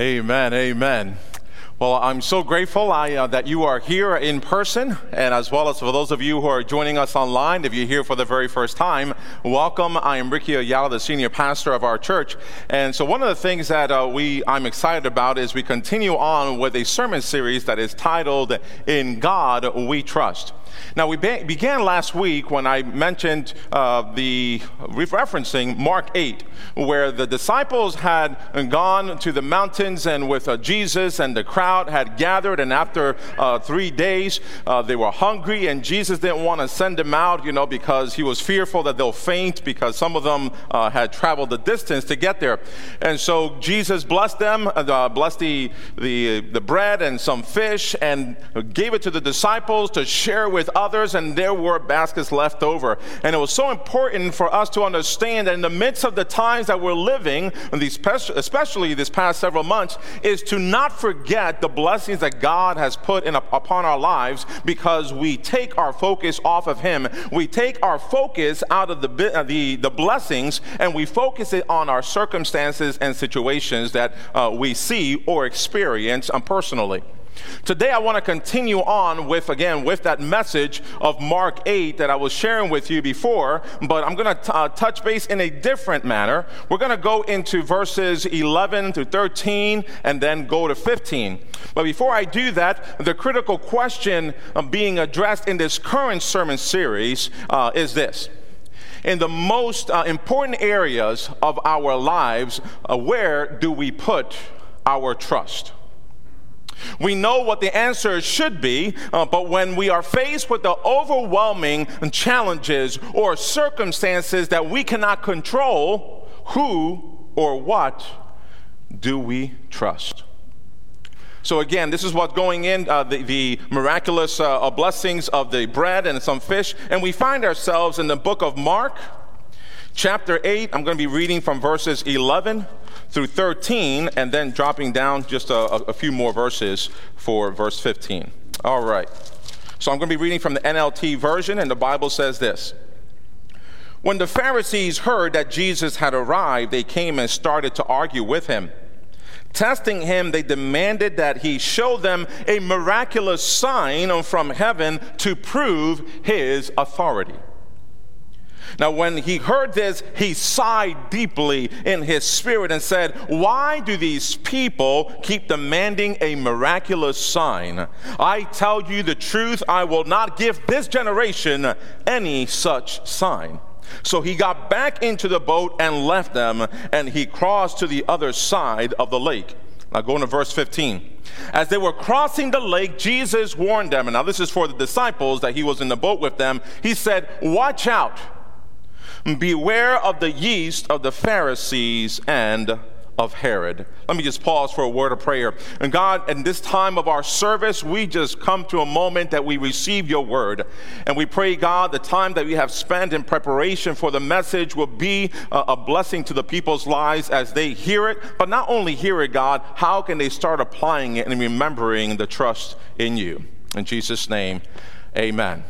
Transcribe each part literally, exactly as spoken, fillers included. Amen, amen. Well, I'm so grateful I, uh, that you are here in person, and as well as for those of you who are joining us online. If you're here for the very first time, welcome. I am Ricky Ayala, the senior pastor of our church. And so one of the things that uh, we I'm excited about is we continue on with a sermon series that is titled, In God We Trust. Now, we be- began last week when I mentioned uh, the referencing Mark eight, where the disciples had gone to the mountains and with uh, Jesus, and the crowd had gathered, and after uh, three days, uh, they were hungry, and Jesus didn't want to send them out, you know, because he was fearful that they'll faint, because some of them uh, had traveled the distance to get there. And so Jesus blessed them, uh, blessed the, the, the bread and some fish, and gave it to the disciples to share with others, and there were baskets left over. And it was so important for us to understand that in the midst of the times that we're living, these especially this past several months, is to not forget the blessings that God has put in upon our lives, because we take our focus off of him. We take our focus out of the the, the blessings, and we focus it on our circumstances and situations that uh, we see or experience personally. Today I want to continue on with, again, with that message of Mark eight that I was sharing with you before, but I'm going to t- uh, touch base in a different manner. We're going to go into verses eleven through thirteen and then go to fifteen. But before I do that, the critical question being addressed in this current sermon series uh, is this. In the most uh, important areas of our lives, uh, where do we put our trust? We know what the answer should be, uh, but when we are faced with the overwhelming challenges or circumstances that we cannot control, who or what do we trust? So again, this is what going in, uh, the, the miraculous uh, blessings of the bread and some fish, and we find ourselves in the book of Mark, chapter eight. I'm going to be reading from verses eleven through thirteen, and then dropping down just a, a few more verses for verse fifteen. All right. So I'm going to be reading from the N L T version, and the Bible says this. When the Pharisees heard that Jesus had arrived, they came and started to argue with him. Testing him, they demanded that he show them a miraculous sign from heaven to prove his authority. Now, when he heard this, he sighed deeply in his spirit and said, "Why do these people keep demanding a miraculous sign? I tell you the truth, I will not give this generation any such sign." So he got back into the boat and left them, and he crossed to the other side of the lake. Now, going to verse fifteen. As they were crossing the lake, Jesus warned them, and now this is for the disciples that he was in the boat with them. He said, "Watch out. Beware of the yeast of the Pharisees and of Herod." Let me just pause for a word of prayer. And God, in this time of our service, we just come to a moment that we receive your word. And we pray, God, the time that we have spent in preparation for the message will be a blessing to the people's lives as they hear it. But not only hear it, God, how can they start applying it and remembering the trust in you? In Jesus' name, amen.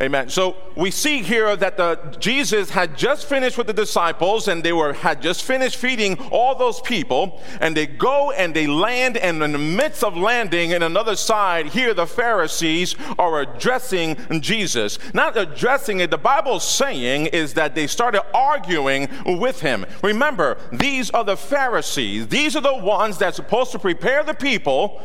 Amen. So we see here that the, Jesus had just finished with the disciples, and they were had just finished feeding all those people, and they go and they land, and in the midst of landing in another side, here the Pharisees are addressing Jesus. Not addressing it, the Bible's saying is that they started arguing with him. Remember, these are the Pharisees. These are the ones that's supposed to prepare the people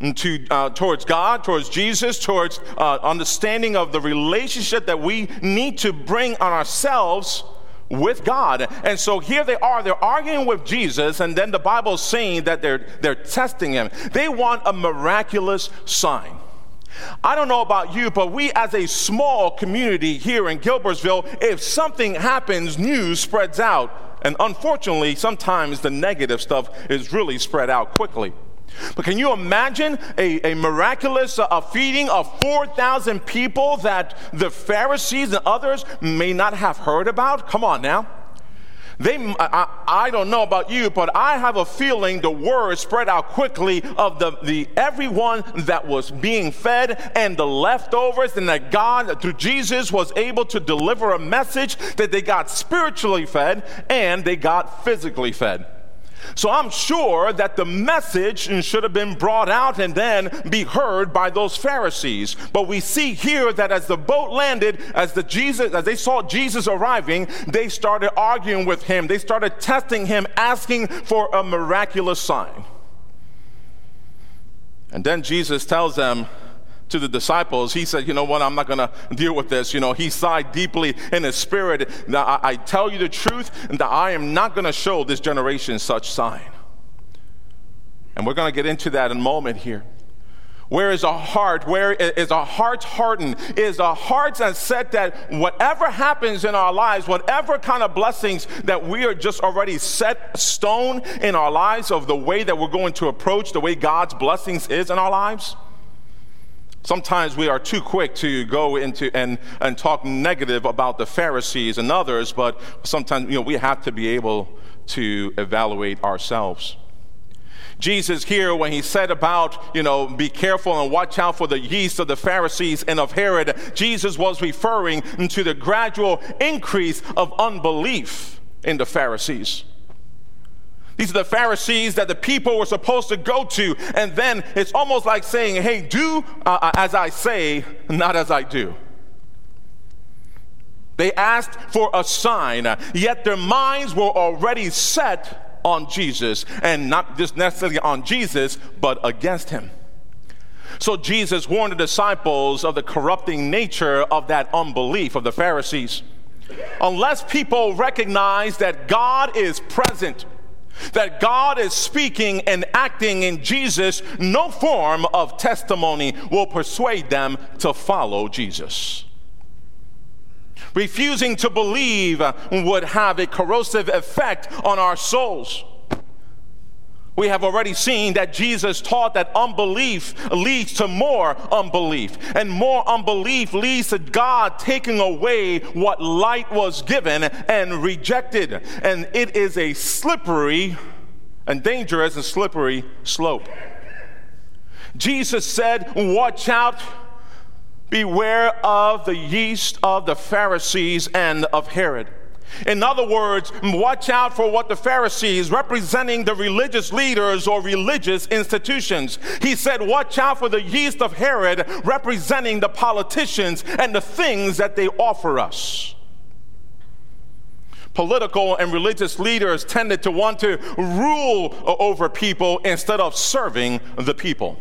To, uh, towards God, towards Jesus, towards uh, understanding of the relationship that we need to bring on ourselves with God. And so here they are, they're arguing with Jesus, and then the Bible's saying that they're they're testing him. They want a miraculous sign. I don't know about you, but we as a small community here in Gilbertsville, if something happens, news spreads out. And unfortunately, sometimes the negative stuff is really spread out quickly. But can you imagine a, a miraculous a feeding of four thousand people that the Pharisees and others may not have heard about? Come on now. They, I, I don't know about you, but I have a feeling the word spread out quickly of the, the everyone that was being fed and the leftovers, and that God, through Jesus, was able to deliver a message that they got spiritually fed and they got physically fed. So I'm sure that the message should have been brought out and then be heard by those Pharisees. But we see here that as the boat landed, as the Jesus, as they saw Jesus arriving, they started arguing with him. They started testing him, asking for a miraculous sign. And then Jesus tells them, to the disciples, he said, you know what, I'm not going to deal with this. You know, he sighed deeply in his spirit. Now, I, I tell you the truth, that I am not going to show this generation such sign. And we're going to get into that in a moment here. Where is a heart? Where is a heart hardened? Is a heart that said that whatever happens in our lives, whatever kind of blessings that we are just already set stone in our lives of the way that we're going to approach the way God's blessings is in our lives? Sometimes we are too quick to go into and, and talk negative about the Pharisees and others, but sometimes, you know, we have to be able to evaluate ourselves. Jesus here, when he said about, you know, be careful and watch out for the yeast of the Pharisees and of Herod, Jesus was referring to the gradual increase of unbelief in the Pharisees. These are the Pharisees that the people were supposed to go to. And then it's almost like saying, hey, do uh, as I say, not as I do. They asked for a sign, yet their minds were already set on Jesus. And not just necessarily on Jesus, but against him. So Jesus warned the disciples of the corrupting nature of that unbelief of the Pharisees. Unless people recognize that God is present, that God is speaking and acting in Jesus, no form of testimony will persuade them to follow Jesus. Refusing to believe would have a corrosive effect on our souls. We have already seen that Jesus taught that unbelief leads to more unbelief, and more unbelief leads to God taking away what light was given and rejected. And it is a slippery and dangerous and slippery slope. Jesus said, watch out, beware of the yeast of the Pharisees and of Herod. In other words, watch out for what the Pharisees, representing the religious leaders or religious institutions. He said, watch out for the yeast of Herod, representing the politicians and the things that they offer us. Political and religious leaders tended to want to rule over people instead of serving the people.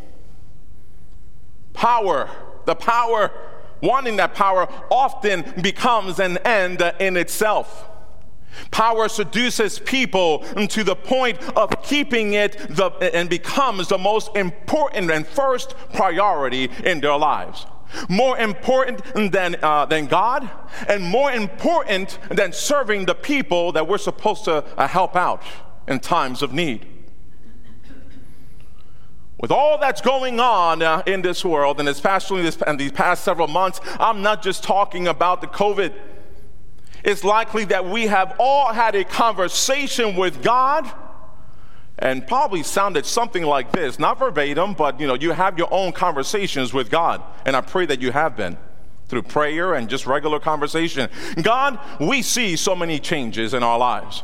Power, the power Wanting that power often becomes an end in itself. Power seduces people to the point of keeping it the, and becomes the most important and first priority in their lives. More important than, uh, than God, and more important than serving the people that we're supposed to uh, help out in times of need. With all that's going on uh, in this world, and especially this, in these past several months, I'm not just talking about the COVID. It's likely that we have all had a conversation with God, and probably sounded something like this, not verbatim, but you know, you have your own conversations with God, and I pray that you have been through prayer and just regular conversation. God, we see so many changes in our lives.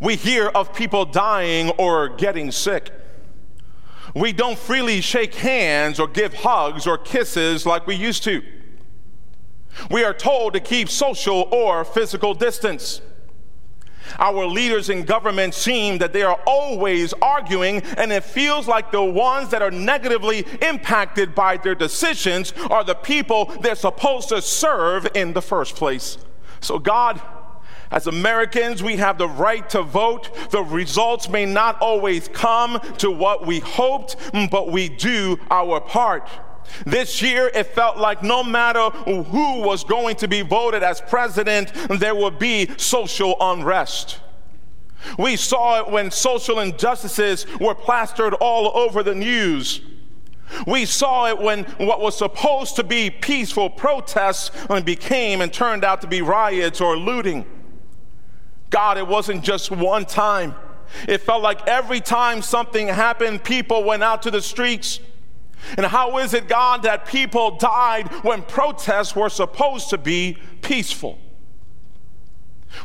We hear of people dying or getting sick. We don't freely shake hands or give hugs or kisses like we used to. We are told to keep social or physical distance. Our leaders in government seem that they are always arguing, and it feels like the ones that are negatively impacted by their decisions are the people they're supposed to serve in the first place. So God, as Americans, we have the right to vote. The results may not always come to what we hoped, but we do our part. This year, it felt like no matter who was going to be voted as president, there would be social unrest. We saw it when social injustices were plastered all over the news. We saw it when what was supposed to be peaceful protests became and turned out to be riots or looting. God, it wasn't just one time. It felt like every time something happened, people went out to the streets. And how is it, God, that people died when protests were supposed to be peaceful?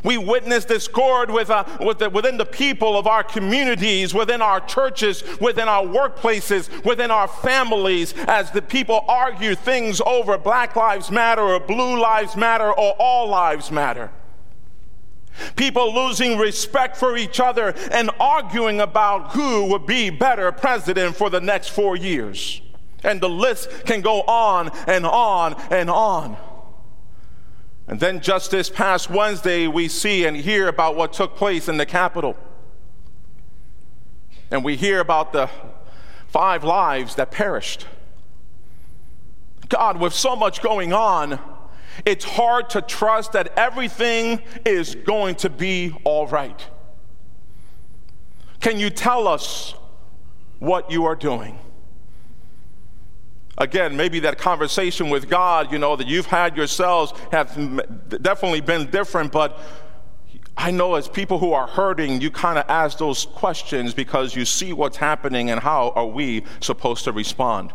We witness discord with, uh, with the, within the people of our communities, within our churches, within our workplaces, within our families, as the people argue things over Black Lives Matter or Blue Lives Matter or All Lives Matter. People losing respect for each other and arguing about who would be better president for the next four years. And the list can go on and on and on. And then just this past Wednesday, we see and hear about what took place in the Capitol. And we hear about the five lives that perished. God, with so much going on, it's hard to trust that everything is going to be all right. Can you tell us what you are doing? Again, maybe that conversation with God, you know, that you've had yourselves have definitely been different, but I know as people who are hurting, you kind of ask those questions because you see what's happening and how are we supposed to respond?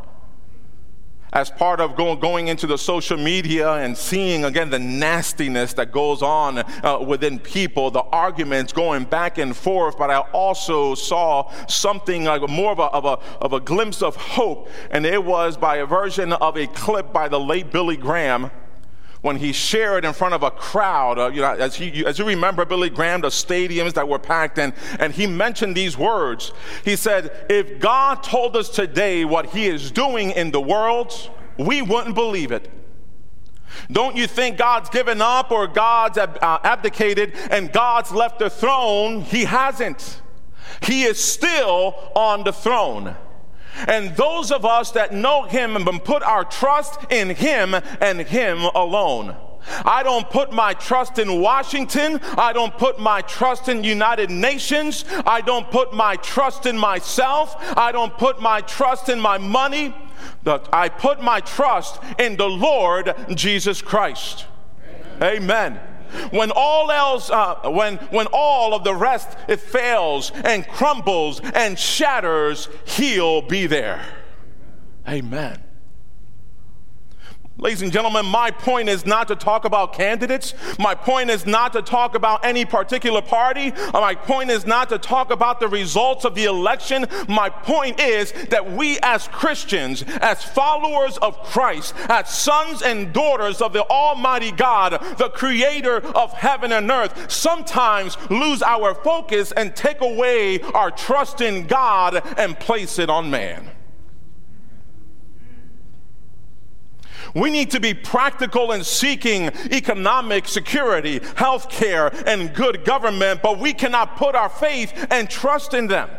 As part of going into the social media and seeing, again, the nastiness that goes on uh, within people, the arguments going back and forth, but I also saw something like more of a, of a, of a glimpse of hope, and it was by a version of a clip by the late Billy Graham when he shared in front of a crowd. Uh, you know, as, he, you, as you remember Billy Graham, the stadiums that were packed, and, and he mentioned these words. He said, if God told us today what he is doing in the world, we wouldn't believe it. Don't you think God's given up or God's ab- uh, abdicated and God's left the throne? He hasn't. He is still on the throne. And those of us that know him and put our trust in him and him alone. I don't put my trust in Washington. I don't put my trust in United Nations. I don't put my trust in myself. I don't put my trust in my money. I put my trust in the Lord Jesus Christ. Amen. Amen. When all else, uh, when when all of the rest it fails and crumbles and shatters, he'll be there. Amen. Ladies and gentlemen, my point is not to talk about candidates. My point is not to talk about any particular party. My point is not to talk about the results of the election. My point is that we as Christians, as followers of Christ, as sons and daughters of the Almighty God, the creator of heaven and earth, sometimes lose our focus and take away our trust in God and place it on man. We need to be practical in seeking economic security, health care, and good government, but we cannot put our faith and trust in them.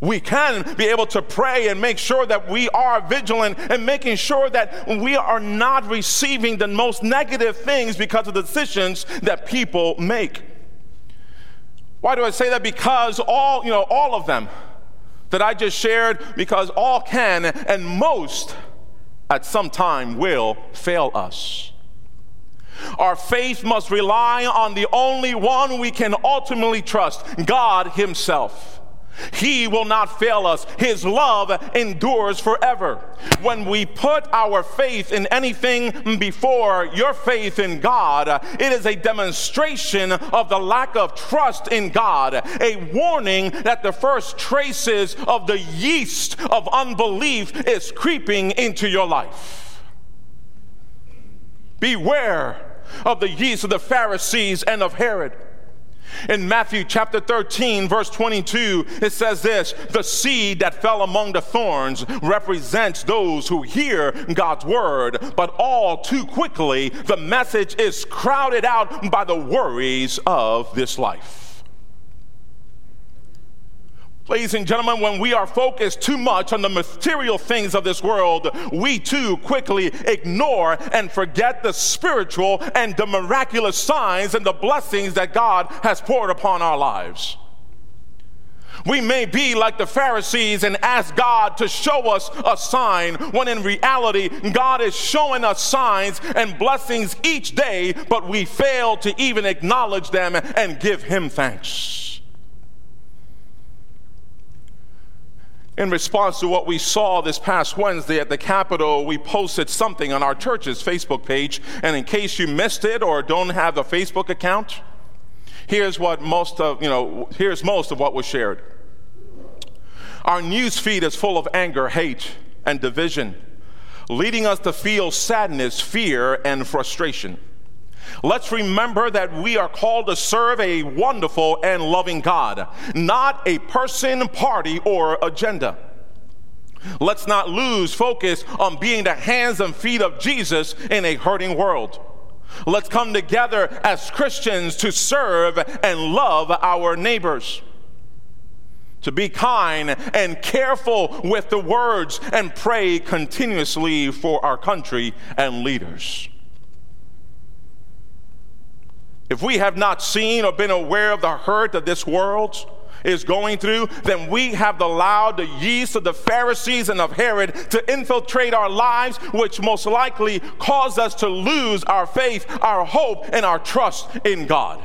We can be able to pray and make sure that we are vigilant and making sure that we are not receiving the most negative things because of the decisions that people make. Why do I say that? Because all, you know, all of them that I just shared, because all can and most at some time will fail us. Our faith must rely on the only one we can ultimately trust, God himself. He will not fail us. His love endures forever. When we put our faith in anything before your faith in God, it is a demonstration of the lack of trust in God, a warning that the first traces of the yeast of unbelief is creeping into your life. Beware of the yeast of the Pharisees and of Herod. In Matthew chapter thirteen, verse twenty-two, it says this: the seed that fell among the thorns represents those who hear God's word, but all too quickly the message is crowded out by the worries of this life. Ladies and gentlemen, when we are focused too much on the material things of this world, we too quickly ignore and forget the spiritual and the miraculous signs and the blessings that God has poured upon our lives. We may be like the Pharisees and ask God to show us a sign, when in reality, God is showing us signs and blessings each day, but we fail to even acknowledge them and give him thanks. In response to what we saw this past Wednesday at the Capitol, we posted something on our church's Facebook page. And in case you missed it or don't have a Facebook account, here's what most of, you know, here's most of what was shared. Our news feed is full of anger, hate, and division, leading us to feel sadness, fear, and frustration. Let's remember that we are called to serve a wonderful and loving God, not a person, party, or agenda. Let's not lose focus on being the hands and feet of Jesus in a hurting world. Let's come together as Christians to serve and love our neighbors, to be kind and careful with the words, and pray continuously for our country and leaders. If we have not seen or been aware of the hurt that this world is going through, then we have allowed the yeast of the Pharisees and of Herod to infiltrate our lives, which most likely caused us to lose our faith, our hope, and our trust in God.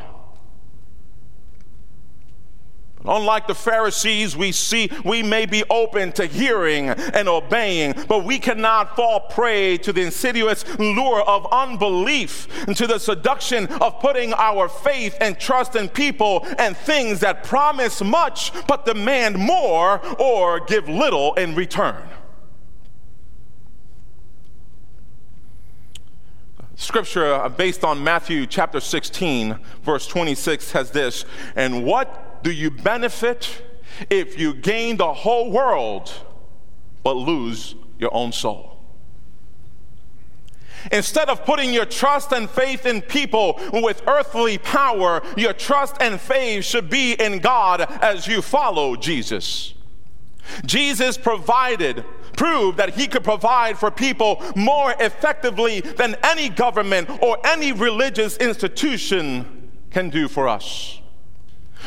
But unlike the Pharisees, we see we may be open to hearing and obeying, but we cannot fall prey to the insidious lure of unbelief and to the seduction of putting our faith and trust in people and things that promise much but demand more or give little in return. Scripture based on Matthew chapter sixteen, verse twenty-six says this, "And what do you benefit if you gain the whole world but lose your own soul?" Instead of putting your trust and faith in people with earthly power, your trust and faith should be in God as you follow Jesus. Jesus provided, proved that he could provide for people more effectively than any government or any religious institution can do for us.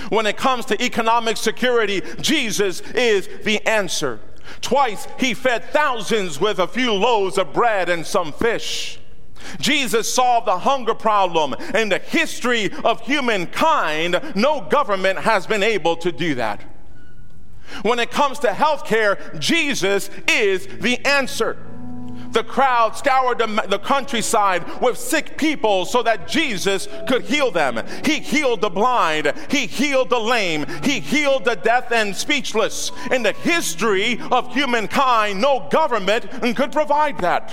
When it comes to economic security, Jesus is the answer. Twice he fed thousands with a few loaves of bread and some fish. Jesus solved the hunger problem. In the history of humankind, no government has been able to do that. When it comes to health care, Jesus is the answer. The crowd scoured the countryside with sick people so that Jesus could heal them. He healed the blind. He healed the lame. He healed the deaf and speechless. In the history of humankind, no government could provide that.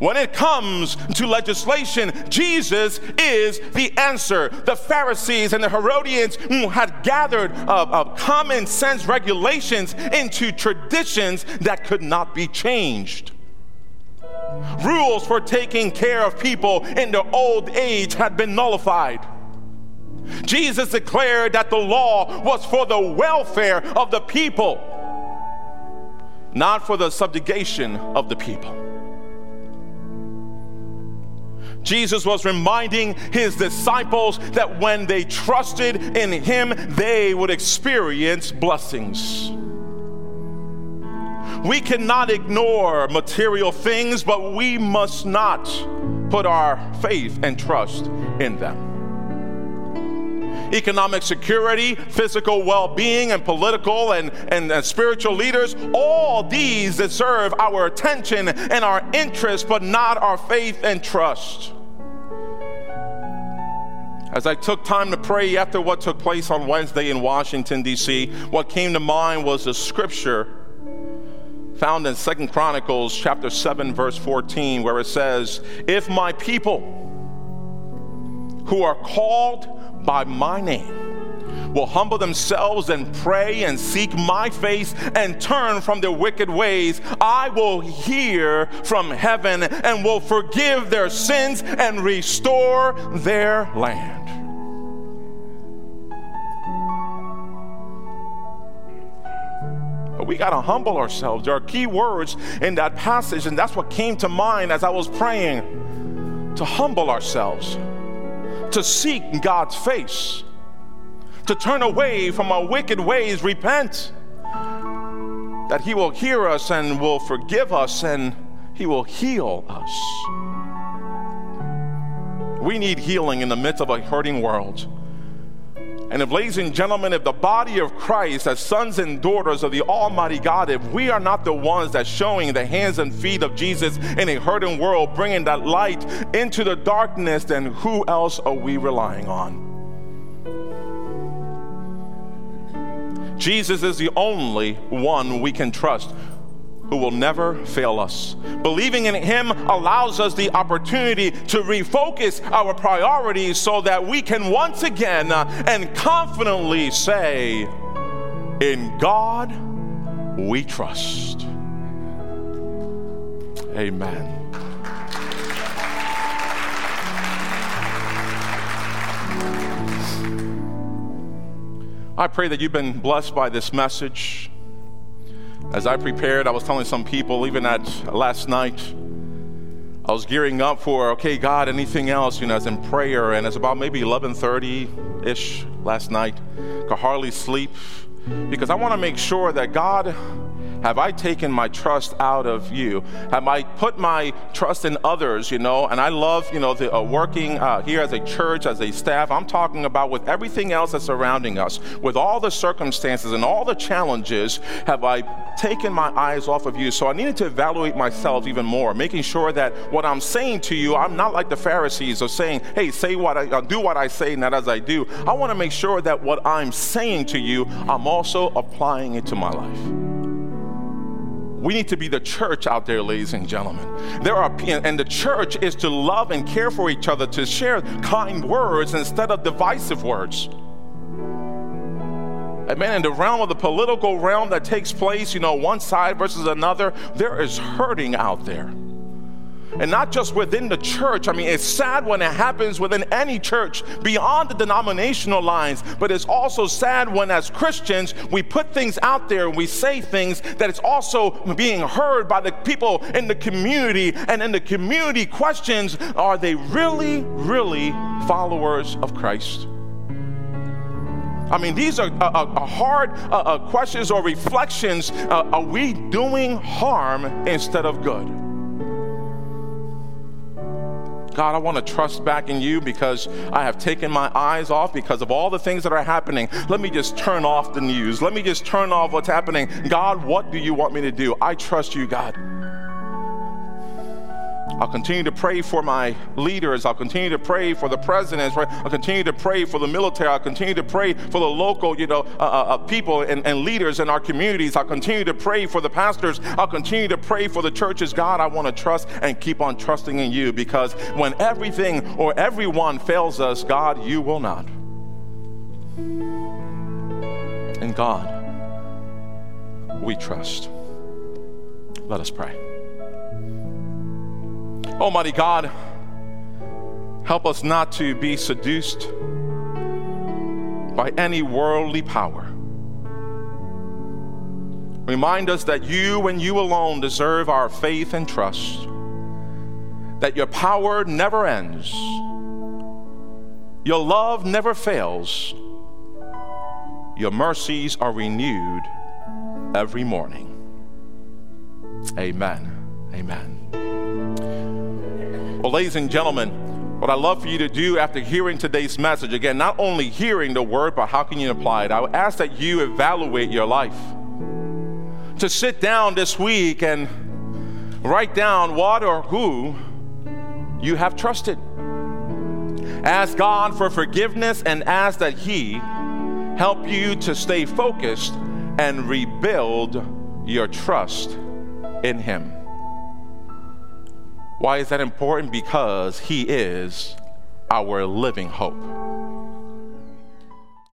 When it comes to legislation, Jesus is the answer. The Pharisees and the Herodians had gathered uh, uh, common sense regulations into traditions that could not be changed. Rules for taking care of people in their old age had been nullified. Jesus declared that the law was for the welfare of the people, not for the subjugation of the people. Jesus was reminding his disciples that when they trusted in him, they would experience blessings. We cannot ignore material things, but we must not put our faith and trust in them. Economic security, physical well-being, and political and, and, and spiritual leaders, all these deserve our attention and our interest, but not our faith and trust. As I took time to pray after what took place on Wednesday in Washington, D C, what came to mind was a scripture found in Second Chronicles chapter seven, verse fourteen, where it says, "If my people who are called by my name will humble themselves and pray and seek my face and turn from their wicked ways, I will hear from heaven and will forgive their sins and restore their land." We got to humble ourselves. There are key words in that passage, and that's what came to mind as I was praying. To humble ourselves, to seek God's face, to turn away from our wicked ways, repent, that he will hear us and will forgive us and he will heal us. We need healing in the midst of a hurting world. And if, ladies and gentlemen, if the body of Christ, as sons and daughters of the Almighty God, if we are not the ones that showing the hands and feet of Jesus in a hurting world, bringing that light into the darkness, then who else are we relying on? Jesus is the only one we can trust, who will never fail us. Believing in him allows us the opportunity to refocus our priorities so that we can once again and confidently say, in God we trust. Amen. I pray that you've been blessed by this message. As I prepared, I was telling some people, even at last night, I was gearing up for, okay, God, anything else, you know, as in prayer, and it's about maybe eleven thirty-ish last night. Could hardly sleep because I want to make sure that, God, have I taken my trust out of you? Have I put my trust in others, you know? And I love, you know, the uh, working uh, here as a church, as a staff. I'm talking about with everything else that's surrounding us, with all the circumstances and all the challenges, have I taken my eyes off of you? So I needed to evaluate myself even more, making sure that what I'm saying to you, I'm not like the Pharisees of saying, hey, say what I uh, do what I say, not as I do. I want to make sure that what I'm saying to you, I'm also applying it to my life. We need to be the church out there, ladies and gentlemen. There are, and the church is to love and care for each other, to share kind words instead of divisive words. Amen. In the realm of the political realm that takes place, you know, one side versus another, there is hurting out there. And not just within the church. I mean, it's sad when it happens within any church beyond the denominational lines, but it's also sad when, as Christians, we put things out there and we say things that it's also being heard by the people in the community, and in the community questions, are they really, really followers of Christ? I mean, these are uh, uh, hard uh, uh, questions or reflections. Uh, are we doing harm instead of good? God, I want to trust back in you because I have taken my eyes off because of all the things that are happening. Let me just turn off the news. Let me just turn off what's happening. God, what do you want me to do? I trust you, God. I'll continue to pray for my leaders. I'll continue to pray for the presidents. Right? I'll continue to pray for the military. I'll continue to pray for the local, you know, uh, uh, people and, and leaders in our communities. I'll continue to pray for the pastors. I'll continue to pray for the churches. God, I want to trust and keep on trusting in you, because when everything or everyone fails us, God, you will not. In God, we trust. Let us pray. Almighty God, help us not to be seduced by any worldly power. Remind us that you and you alone deserve our faith and trust, that your power never ends, your love never fails, your mercies are renewed every morning. Amen. Amen. Well, ladies and gentlemen, what I'd love for you to do after hearing today's message, again, not only hearing the word, but how can you apply it? I would ask that you evaluate your life. To sit down this week and write down what or who you have trusted. Ask God for forgiveness and ask that He help you to stay focused and rebuild your trust in Him. Why is that important? Because He is our living hope.